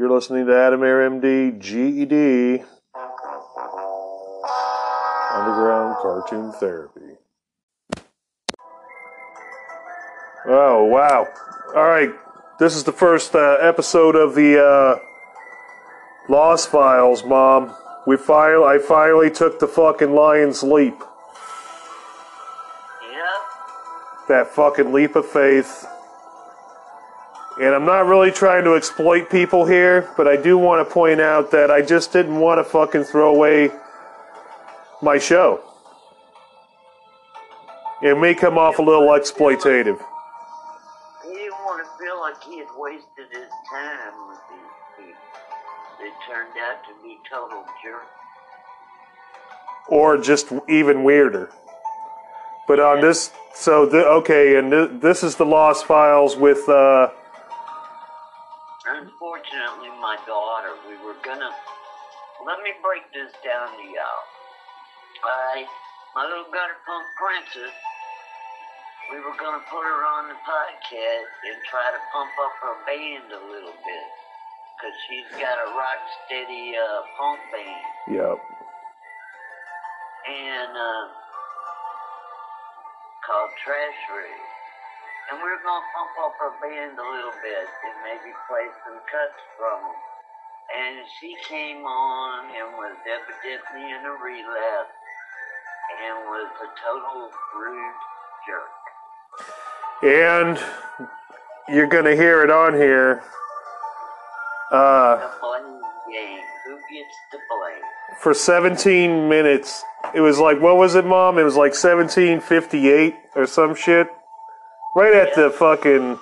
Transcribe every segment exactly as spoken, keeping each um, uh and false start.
You're listening to Adam Air, M D, G E D, Underground Cartoon Therapy. Oh, wow. All right. This is the first uh, episode of the uh, Lost Files, Mom. We file. I finally took the fucking lion's leap. Yeah. That fucking leap of faith. And I'm not really trying to exploit people here, but I do want to point out that I just didn't want to fucking throw away my show. It may come off a little exploitative. He didn't want to feel like he had wasted his time with these people. They turned out to be total jerks. Or just even weirder. But on yeah. this, so, the, okay, and th- this is the Lost Files with, uh... Unfortunately, my daughter, we were gonna... Let me break this down to y'all. I, my little gutter punk princess, we were going to put her on the podcast and try to pump up her band a little bit. Because she's got a rock steady uh, punk band. Yep. And, uh, called Trash Ray. And we were going to pump up her band a little bit and maybe play some cuts from them. And she came on and was evidently in a relapse and was a total rude jerk. And you're going to hear it on here. Uh, the blame game. Who gets the blame? For seventeen minutes. It was like, what was it, Mom? It was like seventeen fifty-eight or some shit. Right yeah. at the fucking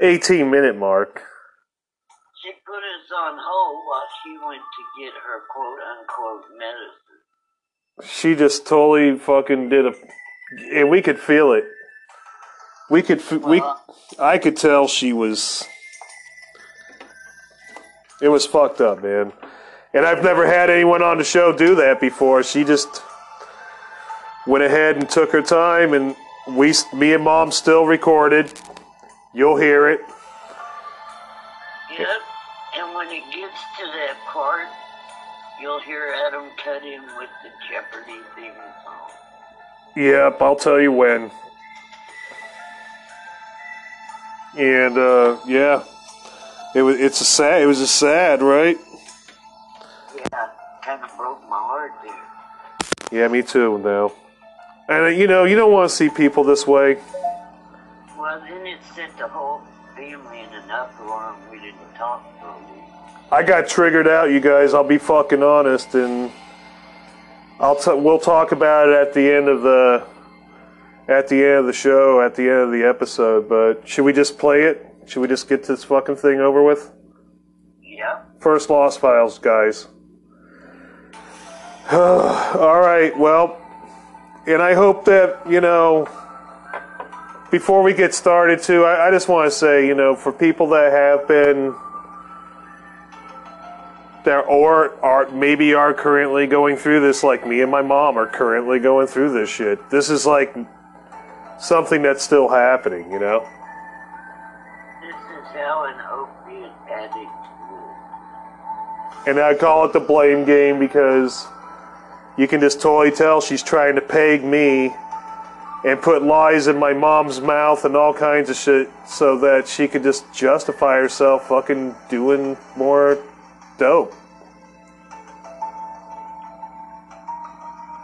eighteen-minute mark. She put us on hold while she went to get her quote-unquote medicine. She just totally fucking did a... And we could feel it. We could, we, I could tell she was, it was fucked up, man. And I've never had anyone on the show do that before. She just went ahead and took her time, and we, me and Mom still recorded. You'll hear it. Yep, and when it gets to that part, you'll hear Adam cut in with the Jeopardy theme song. Yep, I'll tell you when. And uh, yeah, it was. It's a sad. It was a sad, right? Yeah, kind of broke my heart there. Yeah, me too. Now, and uh, you know, you don't want to see people this way. Well, then it sent the whole family in an uproar, and we didn't talk to them. I got triggered out, you guys. I'll be fucking honest, and. I'll t- we'll talk about it at the end of the at the end of the show, at the end of the episode, but should we just play it? Should we just get this fucking thing over with? Yeah. First Lost Files, guys. All right, well, and I hope that, you know, before we get started, too, I, I just want to say, you know, for people that have been... There or are maybe are currently going through this, like me and my mom are currently going through this shit. This is like something that's still happening, you know? This is how an opiate addict lives. And I call it the blame game because you can just totally tell she's trying to peg me and put lies in my mom's mouth and all kinds of shit so that she could just justify herself fucking doing more dope.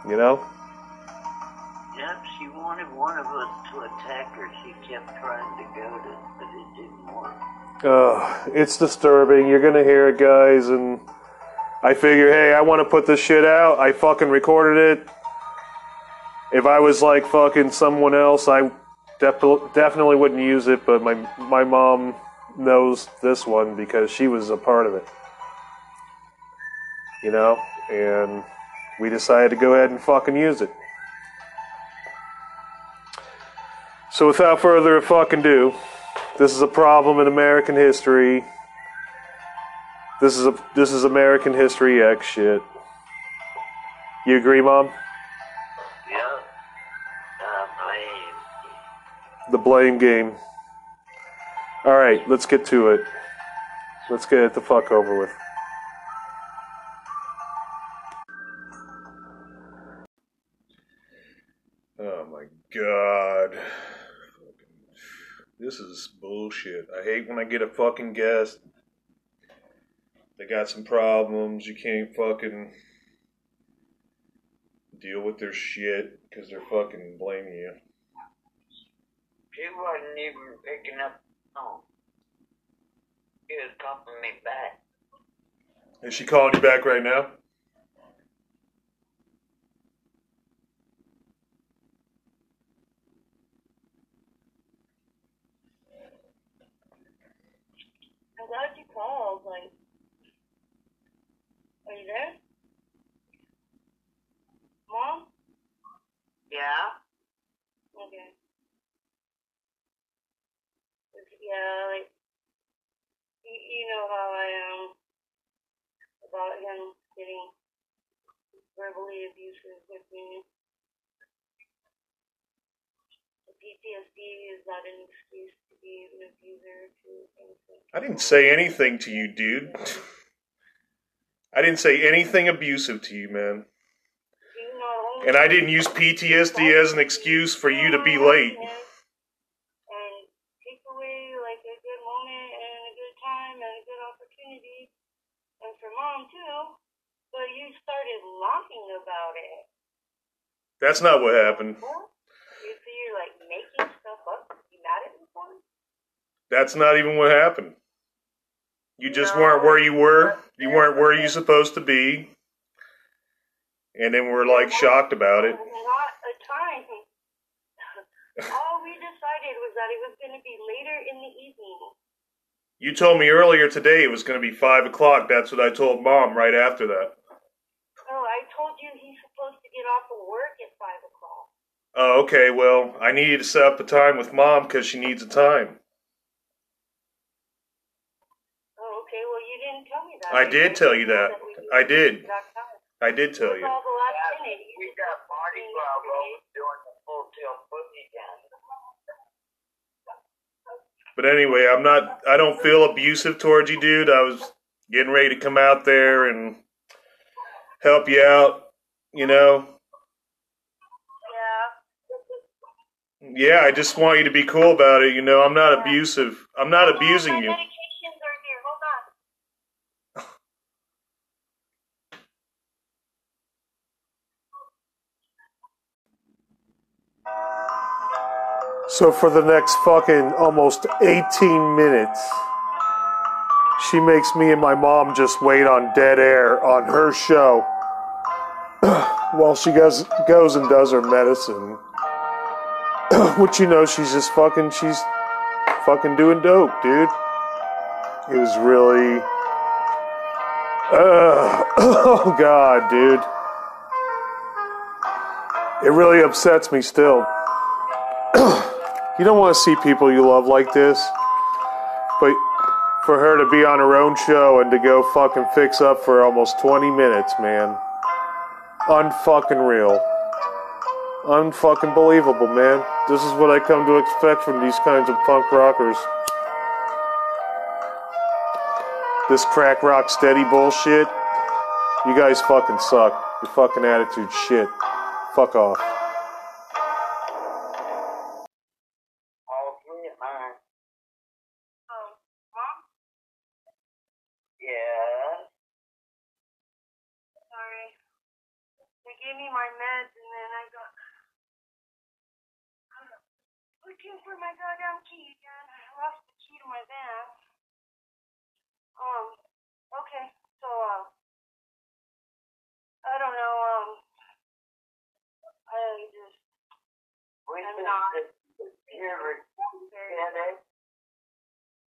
You know? Yep, she wanted one of us to attack her. She kept trying to go to, but it didn't work. Oh, it's disturbing. You're gonna hear it, guys, and I figure, hey, I want to put this shit out. I fucking recorded it. If I was like fucking someone else, I def- definitely wouldn't use it, but my, my mom knows this one because she was a part of it. You know, and we decided to go ahead and fucking use it. So without further fucking ado, this is a problem in American history. This is a this is American History X shit. You agree, Mom? Yeah. The blame. The blame game. All right, let's get to it. Let's get it the fuck over with. Oh my god. This is bullshit. I hate when I get a fucking guest. They got some problems. You can't fucking deal with their shit because they're fucking blaming you. She wasn't even picking up the phone. She was calling me back. Is she calling you back right now? I'm glad you called. Like, are you there? Mom? Yeah? Okay. Yeah, like, you, you know how I am about him getting verbally abusive with me. The P T S D is not an excuse to be an abuser to anything. I didn't say anything to you, dude. I didn't say anything abusive to you, man. You know, and I didn't use P T S D as an excuse for you to be late. Too, but you started laughing about it. That's not what happened. You see, you're like making stuff up. You not at before. That's not even what happened. You just no, weren't where you were. You weren't where you supposed to be. And then we're like shocked about it. Not a time. All we decided was that it was going to be later in the evening. You told me earlier today it was going to be five o'clock. That's what I told Mom right after that. Oh, I told you he's supposed to get off of work at five o'clock. Oh, okay. Well, I needed to set up a time with Mom because she needs a time. Oh, okay. Well, you didn't tell me that. I did tell you that. I did. I did tell you. Yeah, we got Party Gras doing the full-tail boogie down. But anyway, I'm not, I don't feel abusive towards you, dude. I was getting ready to come out there and help you out, you know? Yeah. Yeah, I just want you to be cool about it, you know? I'm not abusive. I'm not Hold abusing on, my you. medications are here. Hold on. So for the next fucking almost eighteen minutes, she makes me and my mom just wait on dead air on her show while she goes, goes and does her medicine. Which, you know, she's just fucking, she's fucking doing dope, dude. It was really... Uh, oh, God, dude. It really upsets me still. You don't want to see people you love like this, but for her to be on her own show and to go fucking fix up for almost twenty minutes, man. Unfucking real. Unfucking believable, man. This is what I come to expect from these kinds of punk rockers. This crack rock steady bullshit. You guys fucking suck. Your fucking attitude shit. Fuck off.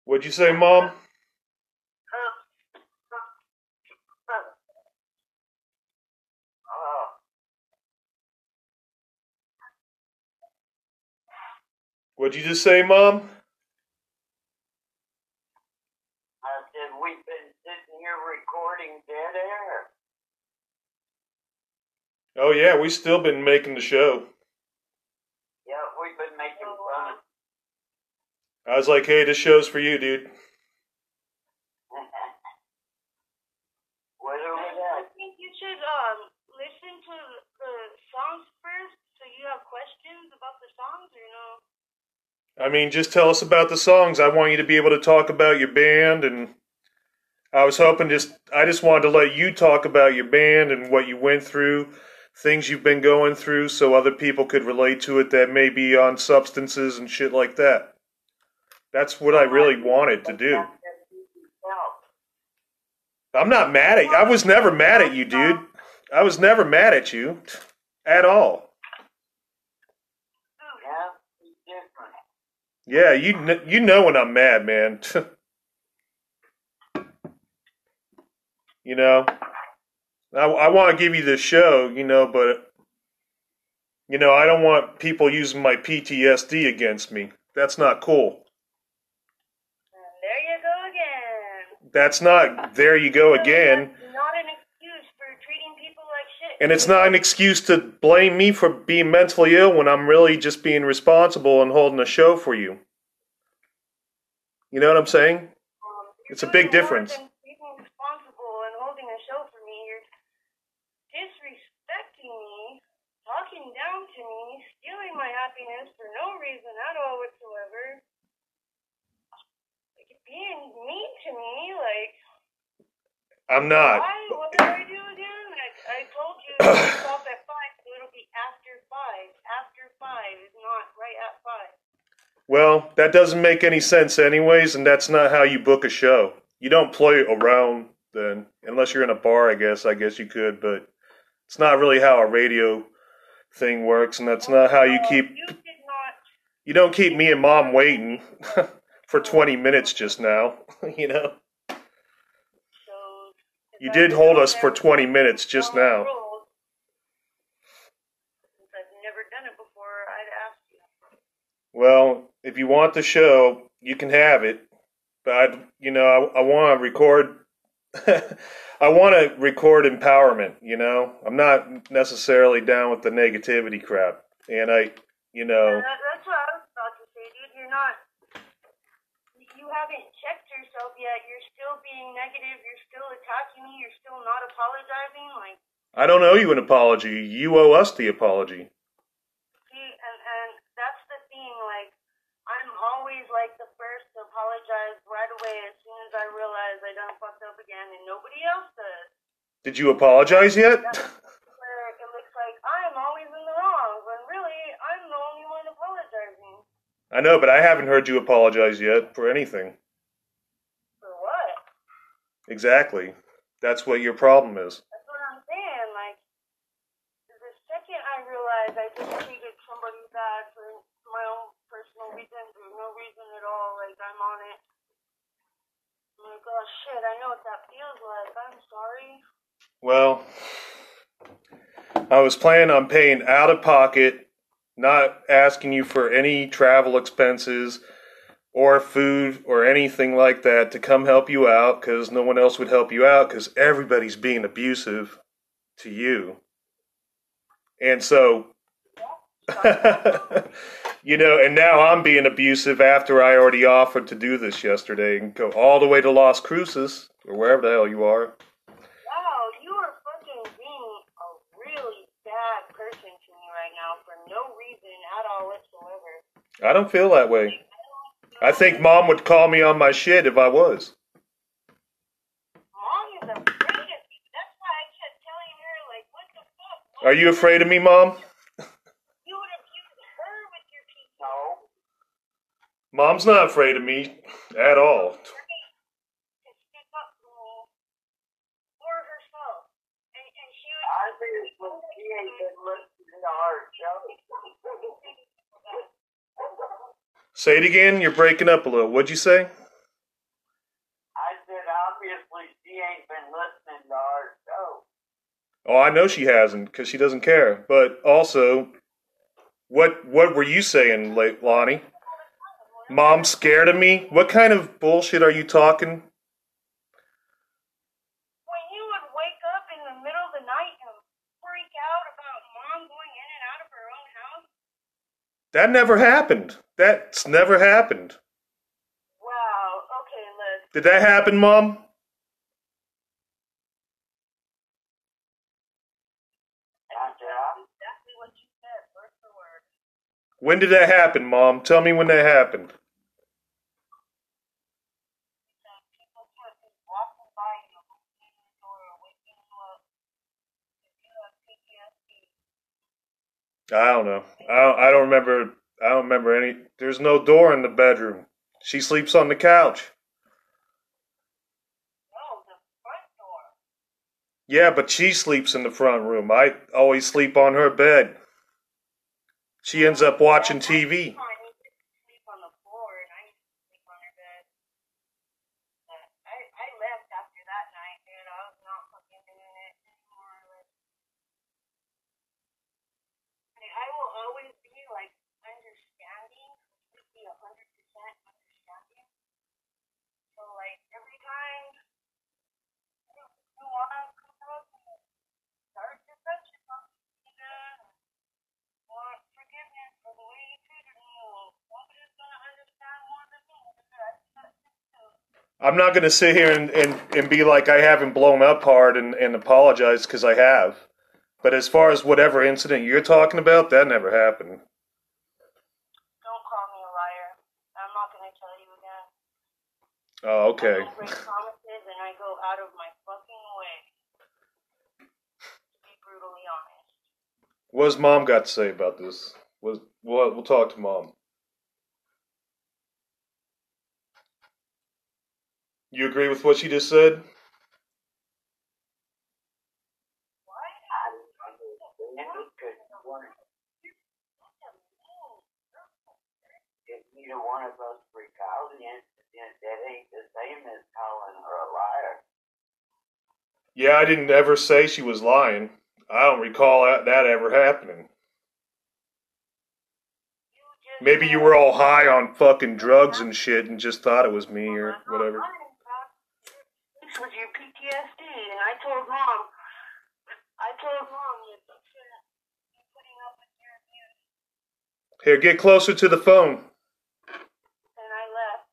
What'd you say, Mom? What'd you just say, Mom? I said we've been sitting here recording dead air. Oh yeah, we've still been making the show. Yeah, we've been making fun. I was like, hey, this show's for you, dude. I think you should um listen to the songs first, so you have questions about the songs, or no? I mean, just tell us about the songs. I want you to be able to talk about your band, and I was hoping just, I just wanted to let you talk about your band and what you went through, things you've been going through, so other people could relate to it that may be on substances and shit like that. That's what I really wanted to do. I'm not mad at you. I was never mad at you, dude. I was never mad at you at all. Yeah, you kn you know when I'm mad, man. You know, I, I want to give you this show, you know, but, you know, I don't want people using my P T S D against me. That's not cool. And there you go again. That's not, there you go again. It's not an excuse for treating people like shit. And it's not an excuse to blame me for being mentally ill when I'm really just being responsible and holding a show for you. You know what I'm saying? Um, it's a big difference. My happiness for no reason at all whatsoever. Like, being mean to me, like, I'm not. Why? What did I do again? Like, I told you to stop at five, so it'll be after five. After five is not right at five. Well, that doesn't make any sense anyways, and that's not how you book a show. You don't play around then, unless you're in a bar, I guess. I guess you could, but it's not really how a radio thing works, and that's not how you keep you, did not, you don't keep me and mom waiting for twenty minutes just now. You know, so you did hold us for twenty minutes just now. Rules, since I've never done it before, I'd ask you. Well, if you want the show, you can have it, but I'd, you know, I, I want to record I want to record empowerment, you know? I'm not necessarily down with the negativity crap. And I, you know... Yeah, that, that's what I was about to say, dude. You're not... You haven't checked yourself yet. You're still being negative. You're still attacking me. You're still not apologizing. Like, I don't owe you an apology. You owe us the apology. See, and, and that's the thing. Like, I'm always, like, the first to apologize right away as soon as I realize I done fucked up again, and nobody else does. Did you apologize yet? Where it looks like I'm always in the wrong, when really I'm the only one apologizing. I know, but I haven't heard you apologize yet for anything. For what? Exactly. That's what your problem is. That's what I'm saying. Like, the second I realize I just treated somebody bad for my own personal reasons or no reason at all, like, I'm on it. I'm like, oh shit, I know what that feels like. I'm sorry. Well, I was planning on paying out of pocket, not asking you for any travel expenses or food or anything like that to come help you out, because no one else would help you out because everybody's being abusive to you. And so, you know, and now I'm being abusive after I already offered to do this yesterday and go all the way to Las Cruces, or wherever the hell you are. Wow, you are fucking being a really bad person to me right now for no reason at all whatsoever. I don't feel that way. I think Mom would call me on my shit if I was. Mom is afraid of me. That's why I kept telling her, like, what the fuck? What are you afraid of me, Mom? Mom's not afraid of me at all. Say it again. You're breaking up a little. What'd you say? I said, obviously, she ain't been listening to our show. Oh, I know she hasn't, because she doesn't care. But also, what what were you saying, Lonnie? Mom's scared of me? What kind of bullshit are you talking? When you would wake up in the middle of the night and freak out about Mom going in and out of her own house? That never happened. That's never happened. Wow. Okay, Liz. Did that happen, Mom? When did that happen, Mom? Tell me when that happened. I don't know. I don't, I don't remember. I don't remember any. There's no door in the bedroom. She sleeps on the couch. No, the front door. Yeah, but she sleeps in the front room. I always sleep on her bed. She ends up watching T V. I'm not going to sit here and, and, and be like I haven't blown up hard and, and apologize, because I have. But as far as whatever incident you're talking about, that never happened. Don't call me a liar. I'm not going to tell you again. Oh, okay. I break promises and I go out of my fucking way. To be brutally honest. What does Mom got to say about this? What, what, we'll talk to Mom. You agree with what she just said? What? If neither one of us retaliates, that ain't the same as calling her a liar. Yeah, I didn't ever say she was lying. I don't recall that, that ever happening. Maybe you were all high on fucking drugs and shit and just thought it was me or whatever. With your P T S D, and I told Mom, I told Mom you shouldn't be putting up with your abuse. Here, get closer to the phone. And I left.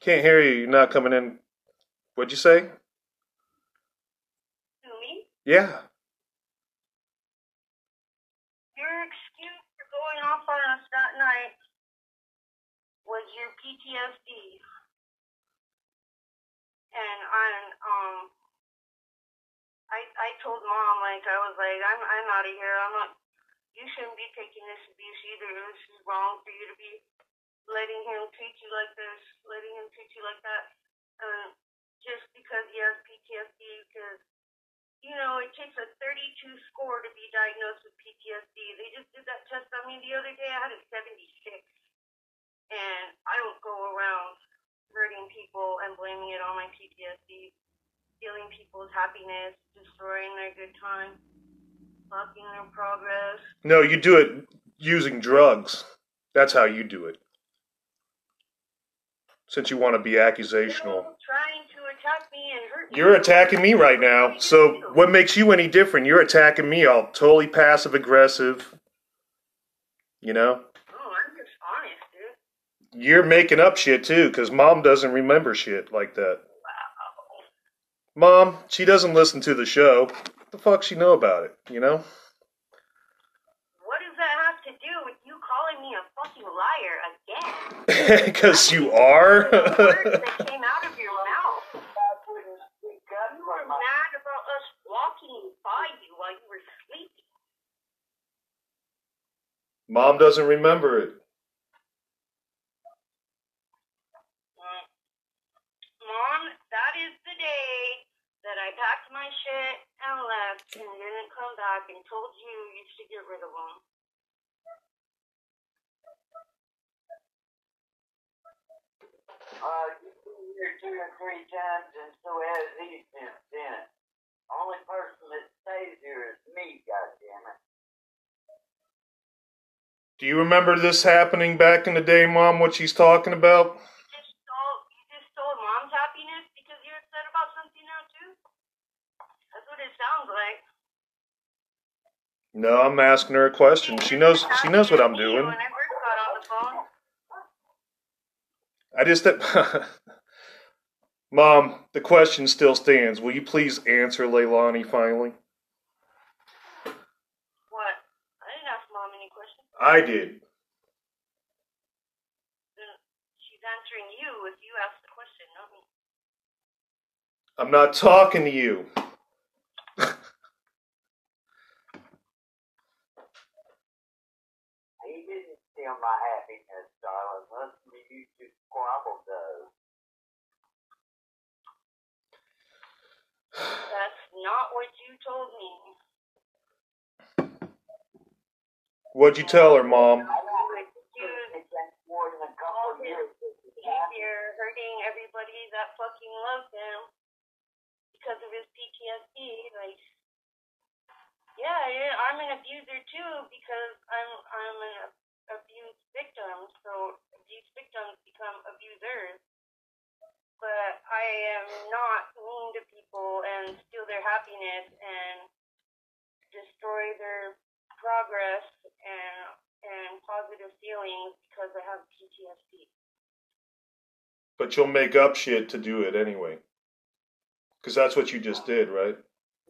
Can't hear you. You're not coming in. What'd you say? To me? Yeah. Your excuse for going off on us that night was your P T S D. And I'm, um, I I told Mom, like, I was like, I'm I'm out of here. I'm not. You shouldn't be taking this abuse either. This is wrong for you to be letting him treat you like this, letting him treat you like that. Um, just because he has P T S D, because you know it takes a thirty-two score to be diagnosed with P T S D. They just did that test on me the other day. I had a seventy-six, and I don't go around hurting people and blaming it on my P T S D, stealing people's happiness, destroying their good time, blocking their progress. No, you do it using drugs. That's how you do it. Since you want to be accusational. You're trying to attack me and hurt me. You're attacking me right now. So what makes you any different? You're attacking me all totally passive aggressive. You know? You're making up shit, too, because Mom doesn't remember shit like that. Wow. Mom, she doesn't listen to the show. What the fuck she know about it, you know? What does that have to do with you calling me a fucking liar again? Because you are. The words that came out of your mouth. You were mad about us walking by you while you were sleeping. Mom doesn't remember it. Mom, that is the day that I packed my shit and left and didn't come back and told you you should get rid of them. Uh, you've been here two or three times, and so has he since then. Only person that stays here is me, goddammit. Do you remember this happening back in the day, Mom, what she's talking about? No, I'm asking her a question. She knows. She knows what I'm doing. When I first got on the phone, I just. Mom, the question still stands. Will you please answer Leilani finally? What? I didn't ask Mom any questions. I did. She's answering you if you ask the question, not me. I'm not talking to you. He didn't steal my happiness, darling. Listen to you two squabble, though. That's not what you told me. What'd you tell her, Mom? Behavior hurting everybody that fucking loves him because of his P T S D. Like, yeah, I'm an abuser too because I'm I'm an abuse victim. So abuse victims become abusers. But I am not mean to people and steal their happiness and destroy their progress and and positive feelings because I have P T S D. But you'll make up shit to do it anyway. Because that's what you just did, right?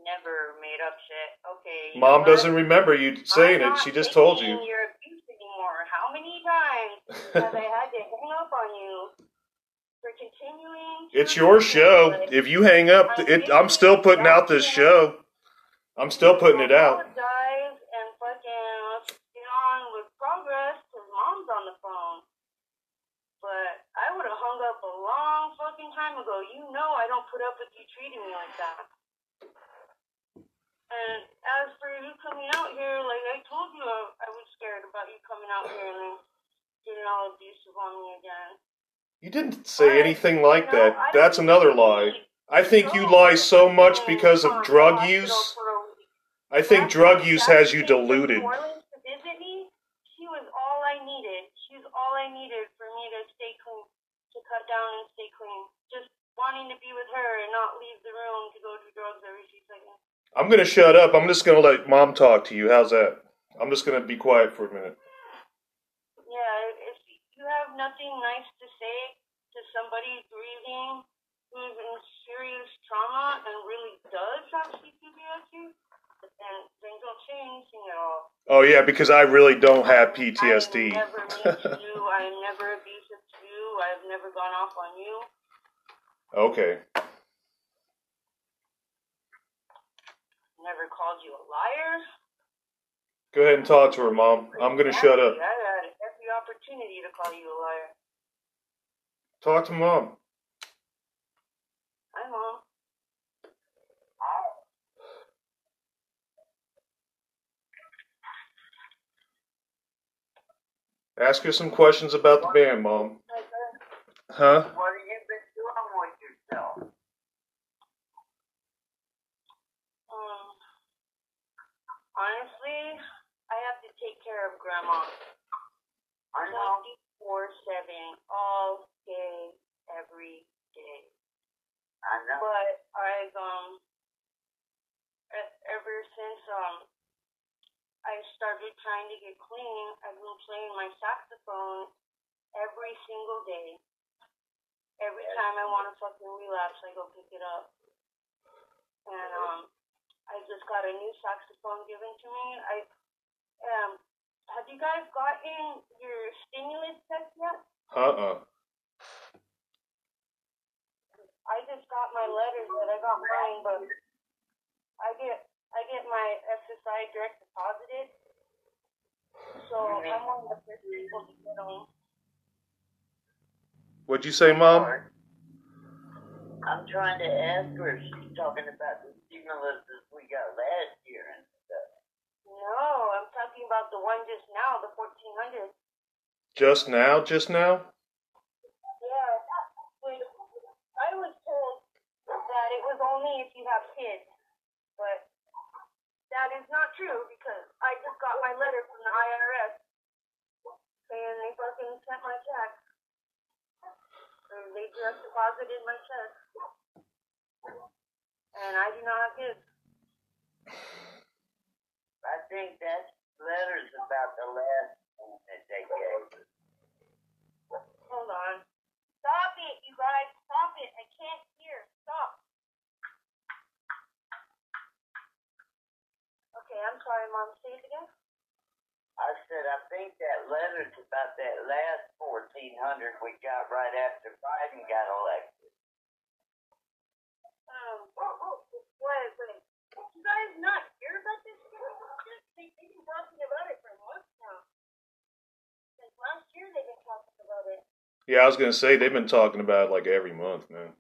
Never made up shit. Okay. Mom doesn't remember you saying it. She just told you. I'm not taking your abuse anymore. How many times have I had to hang up on you for continuing? It's your show. If you hang up, it, I'm still putting out this show. I'm still putting it out. But I would have hung up a long fucking time ago. You know I don't put up with you treating me like that. And as for you coming out here, like I told you, I was scared about you coming out here and getting all abusive on me again. You didn't say but, anything like you know, that. That's another lie. I think you lie so much because of drug use. I think drug use has you deluded. I needed for me to stay clean, to cut down and stay clean. Just wanting to be with her and not leave the room to go do drugs every few seconds. I'm going to shut up. I'm just going to let Mom talk to you. How's that? I'm just going to be quiet for a minute. Yeah, if you have nothing nice to say to somebody grieving who's in serious trauma and really does have P T S D, then, then don't say anything at all. Oh, yeah, because I really don't have P T S D. I never mean to you. I'm never abusive to you. I've never gone off on you. Okay. Never called you a liar. Go ahead and talk to her, Mom. I'm going to shut up. I had every opportunity to call you a liar. Talk to Mom. Hi, Mom. Ask her some questions about the band, Mom. Huh? What have you been doing with yourself? Um, honestly, I have to take care of Grandma. I know. twenty-four seven, all day, every day. I know. But I've, um, ever since, um, I started trying to get clean. I've been playing my saxophone every single day. Every time I want to fucking relapse, I go pick it up. And um, I just got a new saxophone given to me. I um, have you guys gotten your stimulus test yet? Uh-uh. I just got my letters, but I got mine. But I get. I get my S S I direct deposited, so I'm one of the first people to get them. What'd you say, Mom? I'm trying to ask her if she's talking about the stimulus we got last year and stuff. No, I'm talking about the one just now, the fourteen hundred. Just now? Just now? Yeah. I was told that it was only if you have kids, but... that is not true because I just got my letter from the I R S saying they fucking sent my check. And they direct deposited my check. And I do not have kids. I think that letter's about the last one that they gave. Hold on. Stop it, you guys. Stop it. I can't hear. Stop. Okay, I'm sorry, Mom. Say it again. I said, I think that letter's about that last fourteen hundred we got right after Biden got elected. Um, what, what, wait, wait. Did you guys not hear about this? They've been talking about it for months now. Since last year they've been talking about it. Yeah, I was going to say, they've been talking about it like every month, man.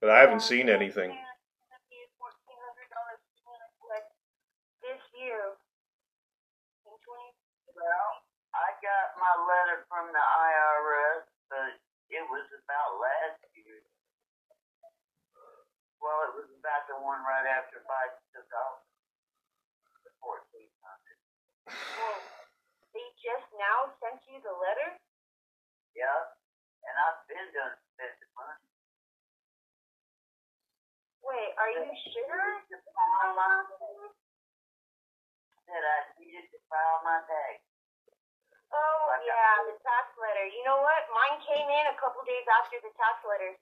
But I haven't yeah, seen anything. Well, I got my letter from the I R S, but it was about last year. Well, it was about the one right after Biden took office, the fourteen hundred. Well, they just now sent you the letter? Yeah, and I've been done spending money. Wait, are you sure? That I needed to file my tax. Oh, like yeah, I, the tax letter. You know what? Mine came in a couple days after the tax letter.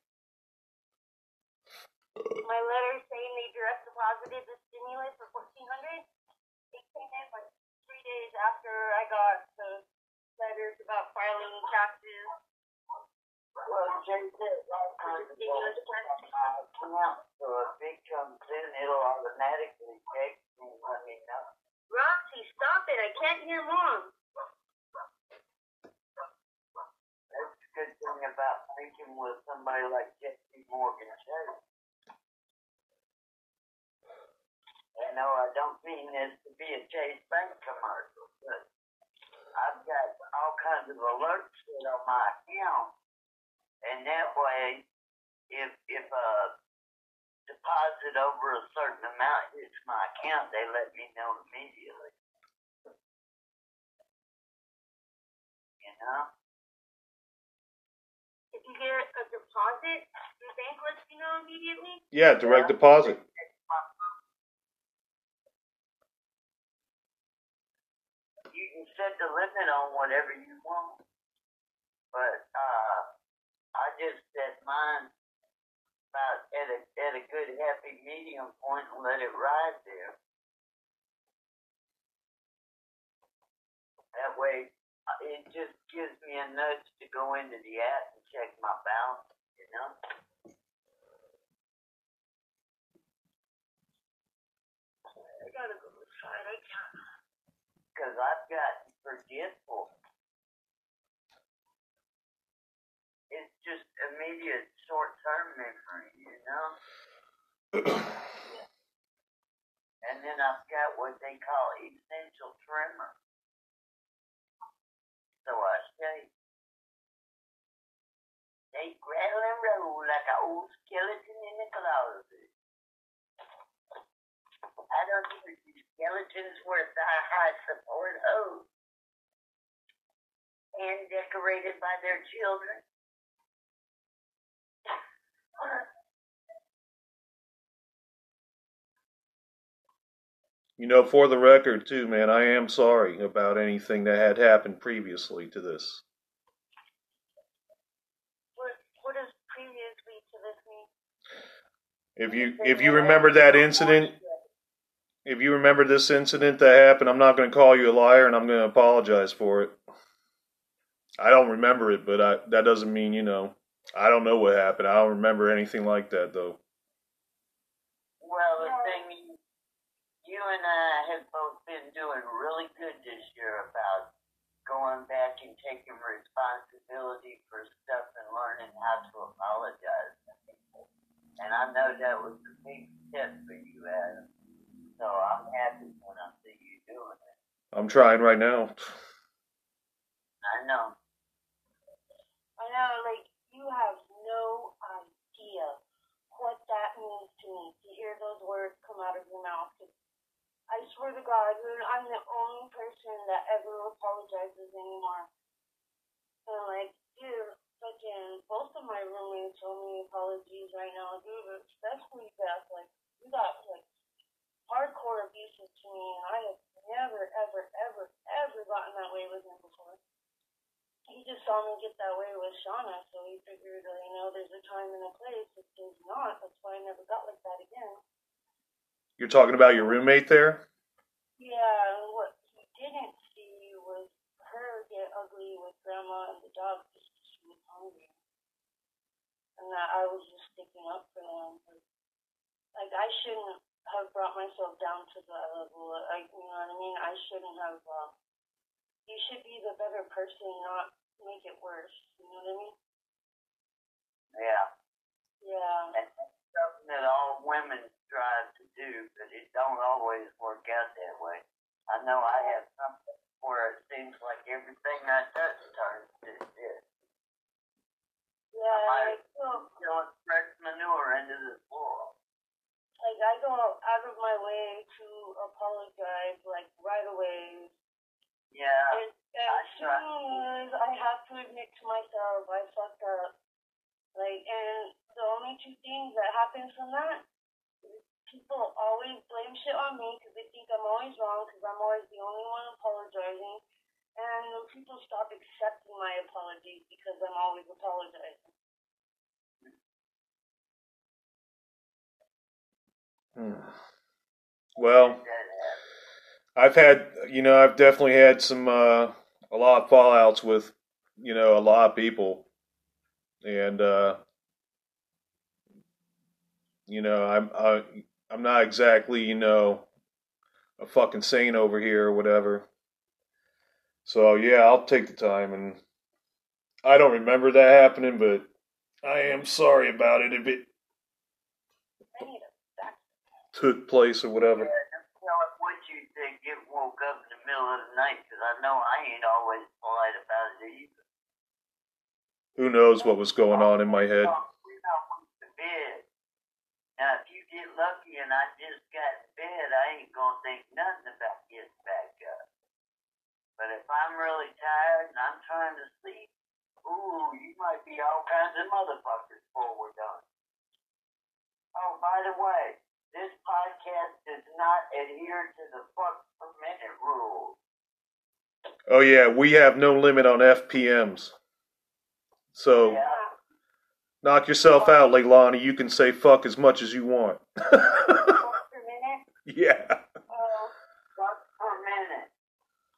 My letter saying they direct deposited the stimulus for fourteen hundred dollars. It came in like three days after I got the letters about filing taxes. Well, Jay said last time the amount so if it comes in, it'll automatically take me money now. Roxy, stop it. I can't hear Mom. That's the good thing about thinking with somebody like Jesse Morgan Chase. I know I don't mean this to be a Chase Bank commercial, but I've got all kinds of alert shit on my account. And that way, if, if a deposit over a certain amount hits my account, they let me know immediately. You know? If you get a deposit, the bank lets you know immediately? Yeah, direct deposit. You can set the limit on whatever you want, but uh, I just set mine about at a, at a good happy medium point and let it ride there. That way, it just gives me a nudge to go into the app and check my balance, you know? I gotta go inside. I can't. Because I've gotten forgetful. It's just immediate short-term memory, you know? And then I've got what they call essential tremor. So I shake. They rattle and roll like an old skeleton in the closet. I don't even see skeletons worth the high support hose. And decorated by their children. You know, for the record, too, man, I am sorry about anything that had happened previously to this. What, what does previously to this mean? If you if you remember that incident, if you remember this incident that happened, I'm not going to call you a liar, and I'm going to apologize for it. I don't remember it, but I, that doesn't mean, you know, I don't know what happened. I don't remember anything like that, though. Well, the thing is, you and I have both been doing really good this year about going back and taking responsibility for stuff and learning how to apologize to people. And I know that was a big step for you, Adam. So I'm happy when I see you doing it. I'm trying right now. I know. I know, like, you have no idea what that means to me, to hear those words come out of your mouth. I swear to God, I'm the only person that ever apologizes anymore. And like, dude, fucking, both of my roommates owe me apologies right now, dude, especially Beth. Like, you got, like, hardcore abuses to me, and I have never, ever, ever, ever gotten that way with him before. He just saw me get that way with Shauna, so he figured, you know, there's a time and a place. If there's not, that's why I never got like that again. You're talking about your roommate there? Yeah, what he didn't see was movie, and that I was just sticking up for them. Like, I shouldn't have brought myself down to that level. Like, you know what I mean? I shouldn't have. Uh, you should be the better person, not make it worse. You know what I mean? Yeah. Yeah. And that's something that all women try to do, but it don't always work out that way. I know I have something where it seems like everything I touch turns to this. Yeah, I might feel like fresh manure into the floor. Like, I go out of my way to apologize, like, right away. Yeah. As, as soon as I have to admit to myself, I fucked up. Like, and the only two things that happen from that is people always blame shit on me because they think I'm always wrong because I'm always the only one apologizing. And people stop accepting my apologies because I'm always apologizing. Hmm. Well, I've had, you know, I've definitely had some, uh, a lot of fallouts with, you know, a lot of people. And, uh, you know, I'm, I, I'm not exactly, you know, a fucking saint over here or whatever. So, yeah, I'll take the time. And I don't remember that happening, but I am sorry about it if it took place or whatever. Yeah, just tell it what you did. Get woke up in the middle of the night, because I know I ain't always polite about it either. Who knows what was going on in my head? We all went to bed. Now, if you get lucky and I just got to bed, I ain't gonna think nothing about getting back up. But if I'm really tired and I'm trying to sleep, ooh, you might be all kinds of motherfuckers before we're done. Oh, by the way, this podcast does not adhere to the fuck per minute rules. Oh yeah, we have no limit on F P Ms. So, yeah. Knock yourself out, Leilani. You can say fuck as much as you want. Fuck per minute? Yeah. Oh, fuck per minute.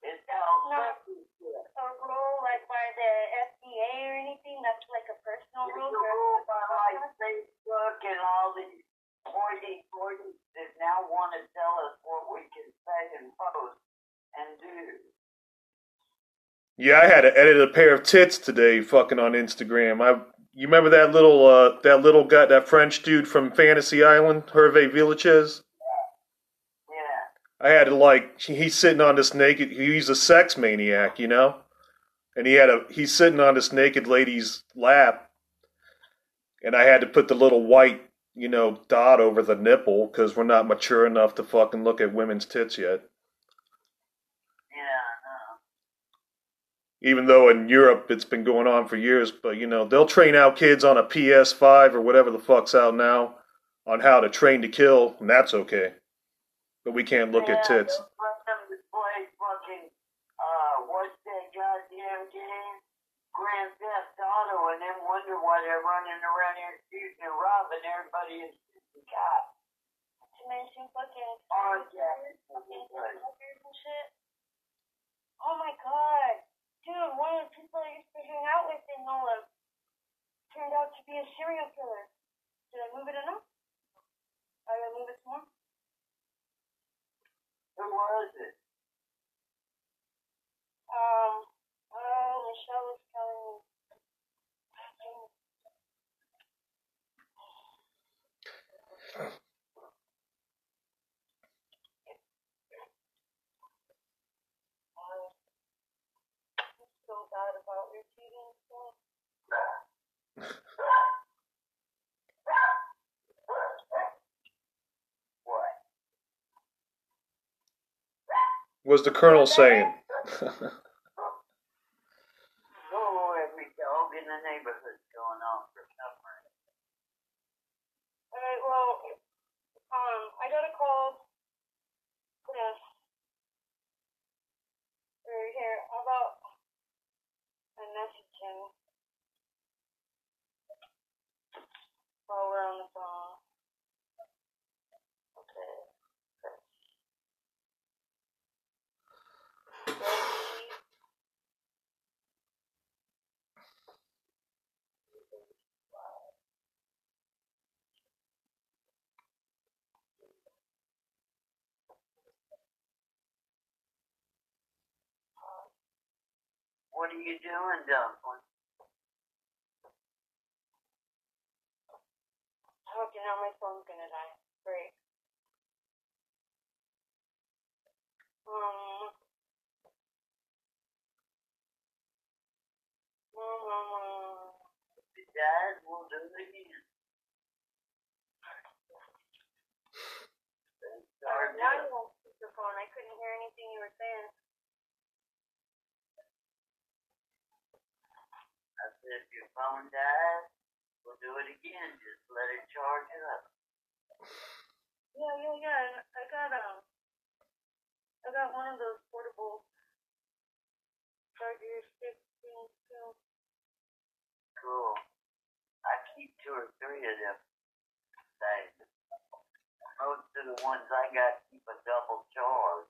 It's all no, a rule like by the F D A or anything? That's like a personal rule? It's a rule by like Facebook and all these Forty forties that now want to tell us what we can say and post and do. Yeah, I had to edit a pair of tits today, fucking on Instagram. I, you remember that little, uh, that little guy, that French dude from Fantasy Island, Hervé Villechaize? Yeah. yeah. I had to, like, he's sitting on this naked. He's a sex maniac, you know, and he had a he's sitting on this naked lady's lap, and I had to put the little white, you know, dot over the nipple because we're not mature enough to fucking look at women's tits yet. Yeah, I know. Even though in Europe it's been going on for years, but, you know, they'll train out kids on a P S five or whatever the fuck's out now on how to train to kill, and that's okay. But we can't look yeah, at tits. Let them play fucking, uh, what's that goddamn game? Grand Theft Auto, and then wonder why they're running around here shooting and robbing everybody and shooting cops. To mention fucking oh, yeah. fucking hookers and shit. Oh my god. Dude, one of the people I used to hang out with in Nola turned out to be a serial killer. Did I move it enough? Are you gonna move it some more? Who was it? Um, oh, Michelle was was the colonel saying? Oh, every dog in the neighborhood's going on for some reason. All right, well, um, I got a call. Yes. Right here. How about I message him while we're on the phone? Okay. Ready? What are you doing, Dumpling? Okay, now my phone's gonna die. Great. Um. If it dies, we'll do it again. Sorry, now you won't speak the phone. I couldn't hear anything you were saying. I said, if your phone dies, we'll do it again. Just let it charge up. Yeah, yeah, yeah. I got um, I got one of those portable charger stick things too. Cool. I keep two or three of them. Nice. Most of the ones I got keep a double charge.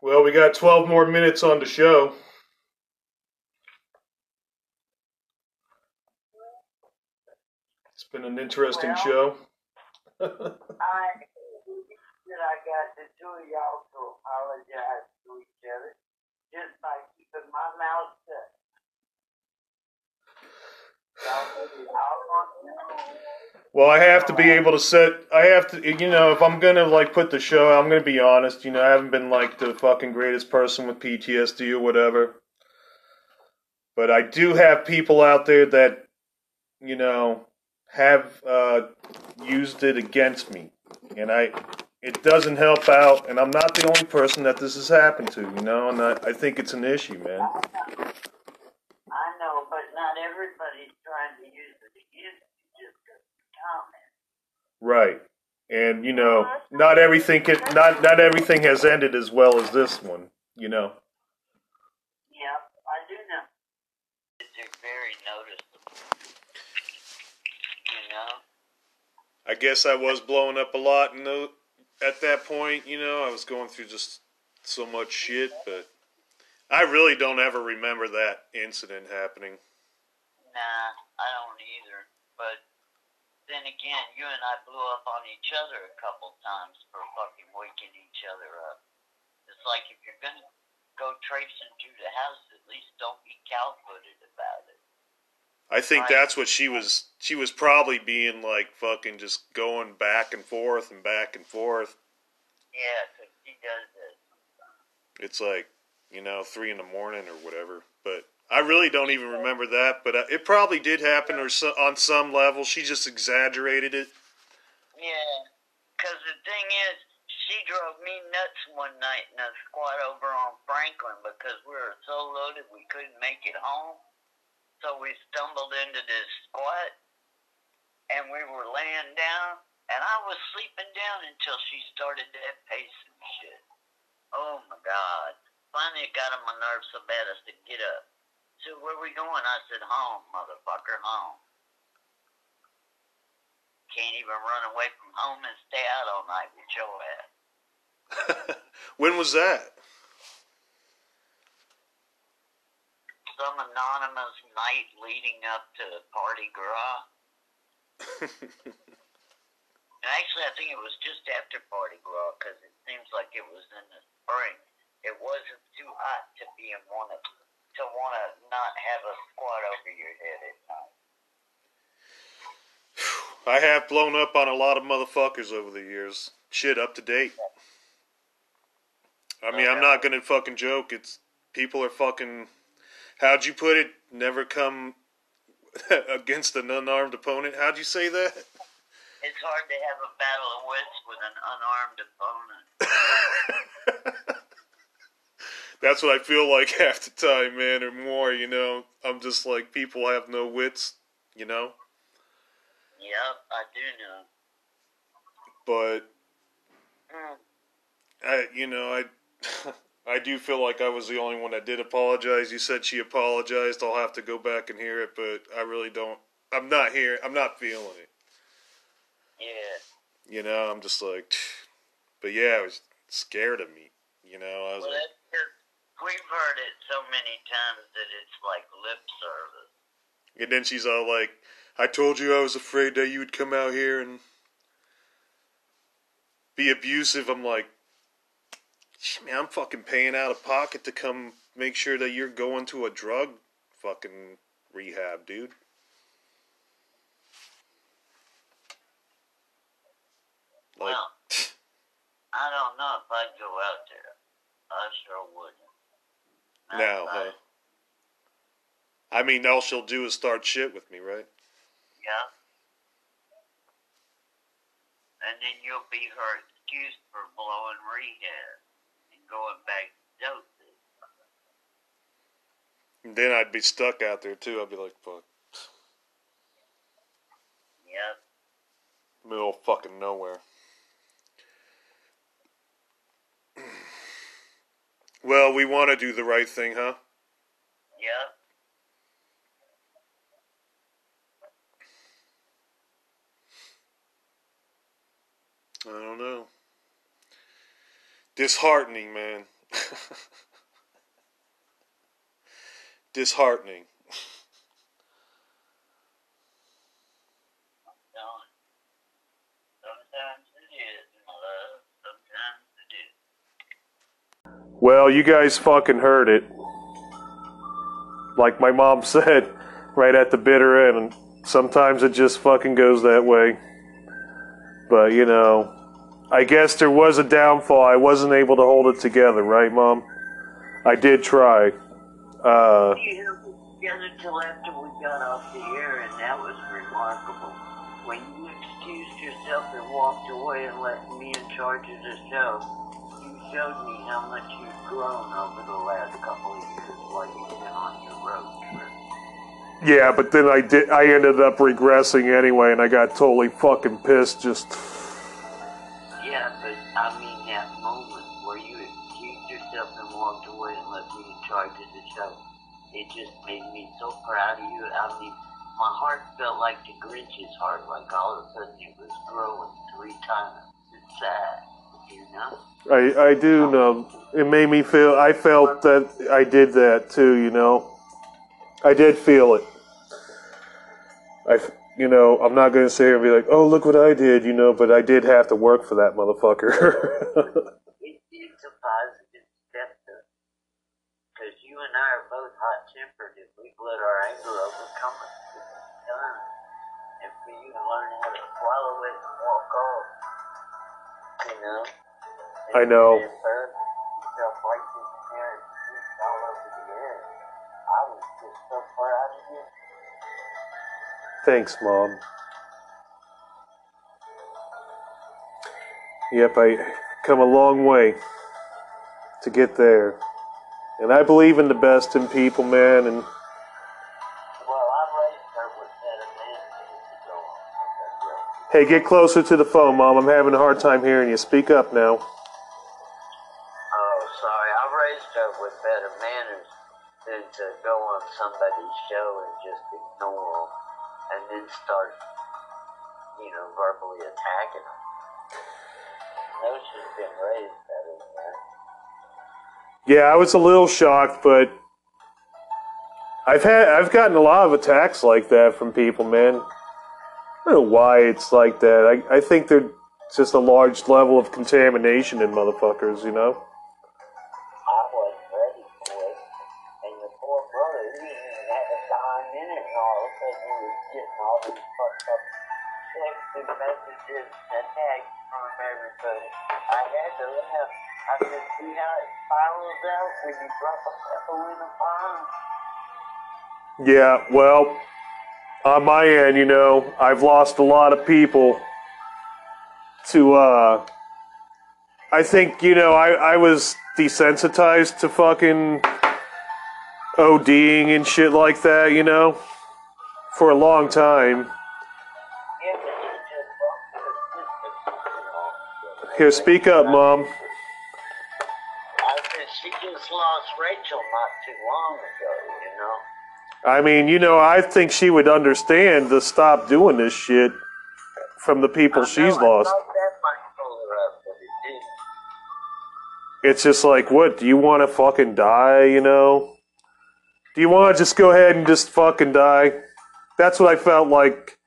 Well, we got twelve more minutes on the show. Been an interesting well, show. I that I got the two of y'all to apologize to each other just by keeping my mouth shut. Well, I have to be able to set. I have to, you know, if I'm gonna like put the show, I'm gonna be honest. You know, I haven't been like the fucking greatest person with P T S D or whatever, but I do have people out there that, you know, have uh, used it against me, and I, it doesn't help out, and I'm not the only person that this has happened to, you know, and I, I think it's an issue, man. I know. I know, but not everybody's trying to use it against you just because you comment. Right, and, you know, not everything can, not, not everything has ended as well as this one, you know. Yeah, I do know. It's very noticeable. I guess I was blowing up a lot, and at that point, you know, I was going through just so much shit, but I really don't ever remember that incident happening. Nah, I don't either, but then again, you and I blew up on each other a couple times for fucking waking each other up. It's like, if you're gonna go traipsing through the house, at least don't be cow-footed about it. I think that's what she was, she was probably being like fucking just going back and forth and back and forth. Yeah, because she does this. It's like, you know, three in the morning or whatever. But I really don't even remember that. But it probably did happen or so, on some level. She just exaggerated it. Yeah, because the thing is, she drove me nuts one night in a squad over on Franklin because we were so loaded we couldn't make it home. So we stumbled into this squat, and we were laying down, and I was sleeping down until she started that pacing shit. Oh, my God. Finally, it got on my nerves so bad I said, get up. She said, where are we going? I said, home, motherfucker, home. Can't even run away from home and stay out all night with your ass. When was that? Some anonymous night leading up to Party Gras. And actually, I think it was just after Party Gras, because it seems like it was in the spring. It wasn't too hot to be in one of, to want to not have a squat over your head at night. I have blown up on a lot of motherfuckers over the years. Shit, up to date. I mean, okay. I'm not going to fucking joke. It's, people are fucking... How'd you put it? Never come against an unarmed opponent. How'd you say that? It's hard to have a battle of wits with an unarmed opponent. That's what I feel like half the time, man, or more, you know. I'm just like, people have no wits, you know? Yep, I do know. But, mm. I, you know, I... I do feel like I was the only one that did apologize. You said she apologized. I'll have to go back and hear it, but I really don't. I'm not here. I'm not feeling it. Yeah. You know, I'm just like, phew. But yeah, I was scared of me. You know, I was well, like. We've heard it so many times that it's like lip service. And then she's all like, I told you I was afraid that you would come out here and be abusive. I'm like, man, I'm fucking paying out of pocket to come make sure that you're going to a drug fucking rehab, dude. Like, well, I don't know if I'd go out there. I sure wouldn't. No, huh? I mean, all she'll do is start shit with me, right? Yeah. And then you'll be her excuse for blowing rehab and going back to doses. And then I'd be stuck out there, too. I'd be like, fuck. Yep. Middle of fucking nowhere. Well, we want to do the right thing, huh? Yep. I don't know. Disheartening, man. Disheartening. Sometimes it is, love. Sometimes it is. Well, you guys fucking heard it. Like my mom said, right at the bitter end. Sometimes it just fucking goes that way. But, you know, I guess there was a downfall. I wasn't able to hold it together, right, Mom? I did try. Uh, you held it together until after we got off the air, and that was remarkable. When you excused yourself and walked away and left me in charge of the show, you showed me how much you've grown over the last couple of years while you've been on your road trip. Yeah, but then I did. I ended up regressing anyway, and I got totally fucking pissed. Just yeah, but I mean that moment where you excused yourself and walked away and left me in charge of the show. It just made me so proud of you. I mean, my heart felt like the Grinch's heart. Like all of a sudden it was growing three times its size. You know? I I do know. It made me feel. I felt that I did that too. You know. I did feel it. I, you know, I'm not going to sit here and be like, oh, look what I did, you know, but I did have to work for that motherfucker. It's a positive step, though, because you and I are both hot-tempered, and we've let our anger overcome us. It's done. And for you to learn how to swallow it and walk off, you know? And I know. You yourself right in the air and just all over the air. I was just so proud of you. Thanks, Mom. Yep, I come a long way to get there. And I believe in the best in people, man. And well, I raised her with that man. Hey, get closer to the phone, Mom. I'm having a hard time hearing you. Speak up now. To go on somebody's show and just ignore them and then start, you know, verbally attacking them. Those should have been raised better than that. Yeah, I was a little shocked, but I've had I've gotten a lot of attacks like that from people, man. I don't know why it's like that. I, I think there's just a large level of contamination in motherfuckers, you know? Messages and tags from everybody. I had to laugh. I could see how it spirals out when you drop a pebble in a pond. Yeah, well, on my end, you know, I've lost a lot of people to, uh, I think, you know, I, I was desensitized to fucking ODing and shit like that, you know, for a long time. Here, speak up, Mom. I said she just lost Rachel not too long ago, you know. I mean, you know, I think she would understand to stop doing this shit from the people she's lost. I thought that might pull her up, but it didn't. It's just like, what? Do you want to fucking die? You know? Do you want to just go ahead and just fucking die? That's what I felt like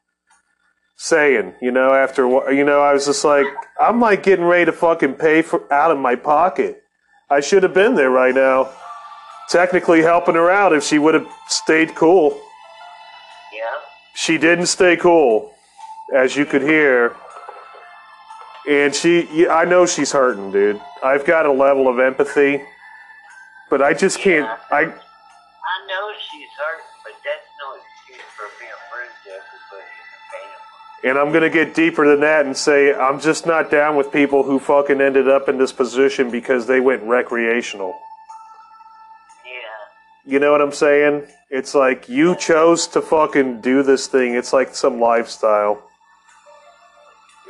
saying, you know, after, you know, I was just like, I'm like getting ready to fucking pay for out of my pocket. I should have been there right now. technically helping her out if she would have stayed cool. Yeah. She didn't stay cool, as you could hear. And she, I know she's hurting, dude. I've got a level of empathy, but I just can't. Yeah. I I know she's hurting, but that's no excuse for being rude to everybody in the family. And I'm going to get deeper than that and say I'm just not down with people who fucking ended up in this position because they went recreational. Yeah. You know what I'm saying? It's like you chose to fucking do this thing. It's like some lifestyle.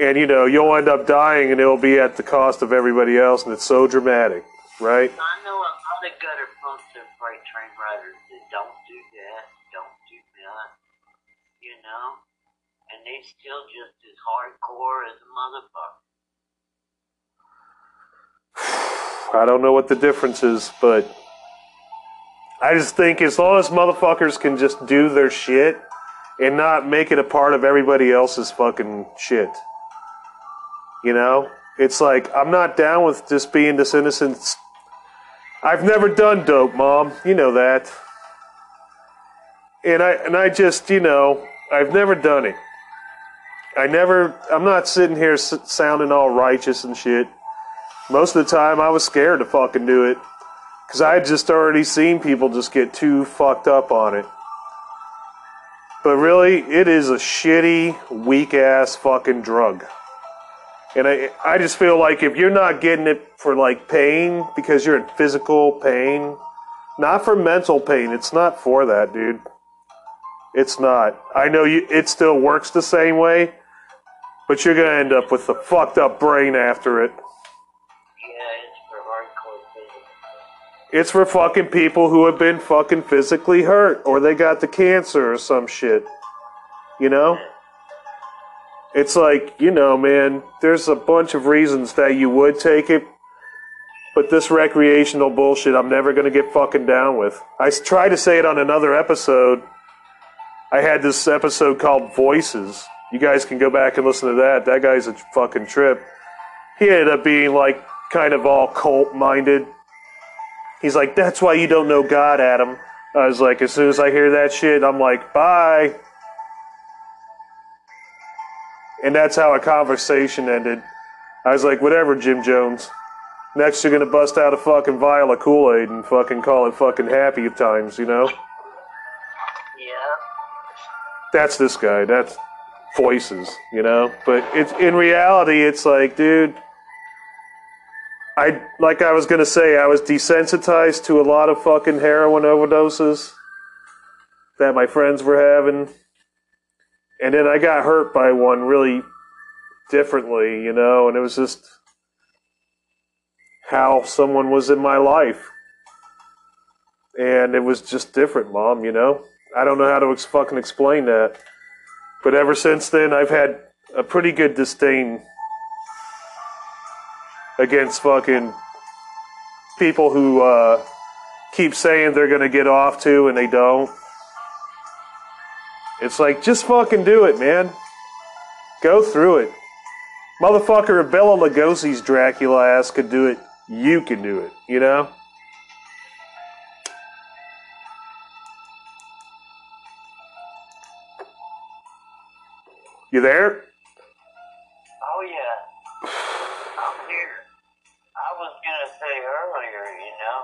And, you know, you'll end up dying, and it'll be at the cost of everybody else, and it's so dramatic, right? I know a lot of gutter punks and freight train riders that don't do that, don't do that, you know? And they still just as hardcore as a motherfucker. I don't know what the difference is, but I just think as long as motherfuckers can just do their shit and not make it a part of everybody else's fucking shit. You know? It's like, I'm not down with just being this innocent. I've never done dope, Mom. You know that. And I and I just, you know, I've never done it. I never, I'm not sitting here s sounding all righteous and shit. Most of the time, I was scared to fucking do it. Because I had just already seen people just get too fucked up on it. But really, it is a shitty, weak-ass fucking drug. And I, I just feel like if you're not getting it for, like, pain, because you're in physical pain, not for mental pain, it's not for that, dude. It's not. I know you, it still works the same way, but you're going to end up with the fucked-up brain after it. Yeah, it's for hardcore physical. It's for fucking people who have been fucking physically hurt, or they got the cancer or some shit, you know? It's like, you know, man, there's a bunch of reasons that you would take it, but this recreational bullshit I'm never going to get fucking down with. I tried to say it on another episode. I had this episode called Voices. You guys can go back and listen to that. That guy's a fucking trip. He ended up being, like, kind of all cult-minded. He's like, that's why you don't know God, Adam. I was like, as soon as I hear that shit, I'm like, bye. And that's how a conversation ended. I was like, whatever, Jim Jones. Next you're gonna bust out a fucking vial of Kool-Aid and fucking call it fucking happy times, you know? Yeah. That's this guy. That's Voices, you know? But it's, in reality, it's like, dude, I, like I was gonna say, I was desensitized to a lot of fucking heroin overdoses that my friends were having. And then I got hurt by one really differently, you know, and it was just how someone was in my life. And it was just different, Mom, you know. I don't know how to ex fucking explain that. But ever since then, I've had a pretty good disdain against fucking people who uh, keep saying they're going to get off to and they don't. It's like, just fucking do it, man. Go through it. Motherfucker, if Bela Lugosi's Dracula ass could do it, you can do it, you know? You there? Oh, yeah. I'm here. I was gonna say earlier, you know,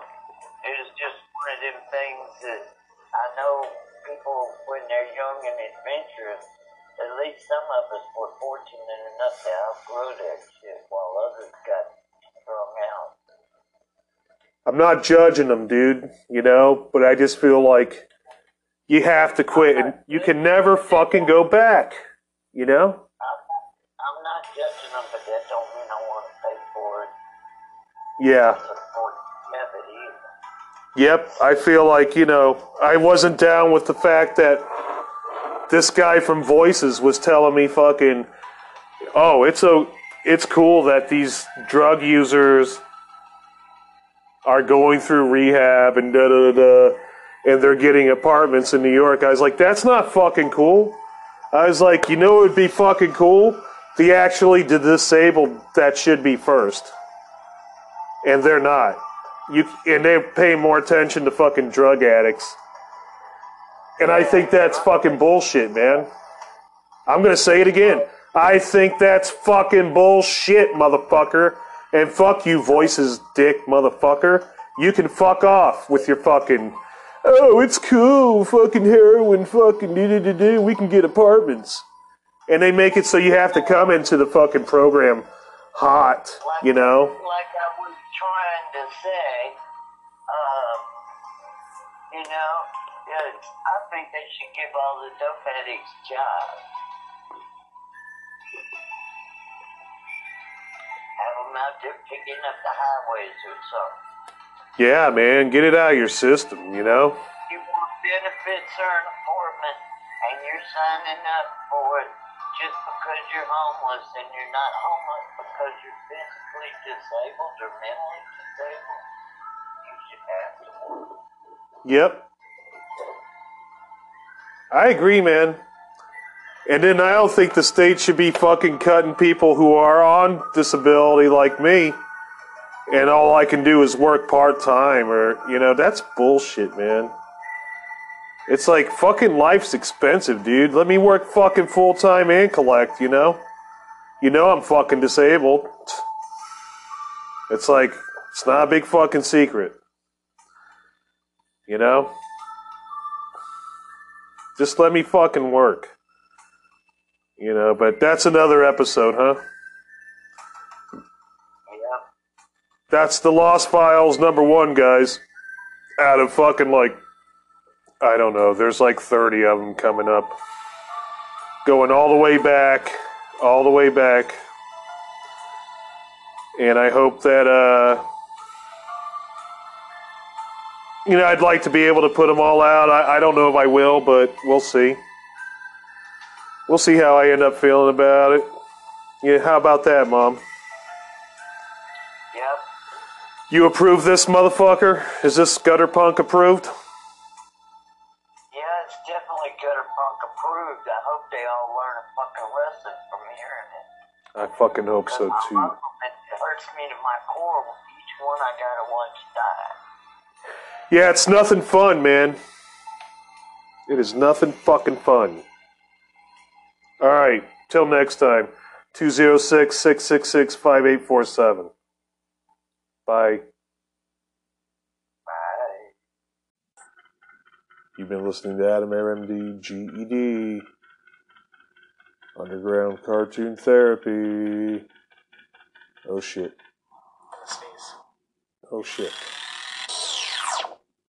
it was just one of them things that I know people, when they're young and adventurous, at least some of us were fortunate enough to outgrow that shit while others got thrown out. I'm not judging them, dude, you know, but I just feel like you have to quit and you can never fucking go back, you know? I'm, I'm not judging them, but that don't mean I want to pay for it. Yeah. Yep, I feel like, you know, I wasn't down with the fact that this guy from Voices was telling me fucking, oh, it's a, it's cool that these drug users are going through rehab and da-da-da-da, and they're getting apartments in New York. I was like, that's not fucking cool. I was like, you know what would be fucking cool? The actually disabled that should be first. And they're not. You and they pay more attention to fucking drug addicts. And I think that's fucking bullshit, man. I'm gonna say it again. I think that's fucking bullshit, motherfucker. And fuck you, Voices, dick, motherfucker. You can fuck off with your fucking, oh, it's cool, fucking heroin, fucking do-do-do-do, we can get apartments. And they make it so you have to come into the fucking program hot, you know? Like, like I was trying to say, um, you know, I think they should give all the dope addicts jobs. Have them out there picking up the highways or something. Yeah, man, get it out of your system, you know? You want benefits or an apartment, and you're signing up for it just because you're homeless, and you're not homeless because you're physically disabled or mentally disabled. You should have to work. Yep. I agree, man. And then I don't think the state should be fucking cutting people who are on disability like me. And all I can do is work part-time or, you know, that's bullshit, man. It's like, fucking life's expensive, dude. Let me work fucking full-time and collect, you know? You know I'm fucking disabled. It's like, it's not a big fucking secret. You know? Just let me fucking work. You know, but that's another episode, huh? That's the Lost Files number one, guys. Out of fucking like, I don't know, there's like thirty of them coming up. Going all the way back, all the way back. And I hope that, uh, you know, I'd like to be able to put them all out. I, I don't know if I will, but we'll see. We'll see how I end up feeling about it. Yeah, how about that, Mom? You approve this, motherfucker? Is this gutter punk approved? Yeah, it's definitely gutter punk approved. I hope they all learn a fucking lesson from hearing it. I fucking hope so, too. I'm, it hurts me to my core with each one I gotta watch die. Yeah, it's nothing fun, man. It is nothing fucking fun. Alright, till next time. two oh six, six six six, five eight four seven. Bye. Bye. You've been listening to Adam Air M D, G E D, Underground Cartoon Therapy. Oh shit. Oh shit.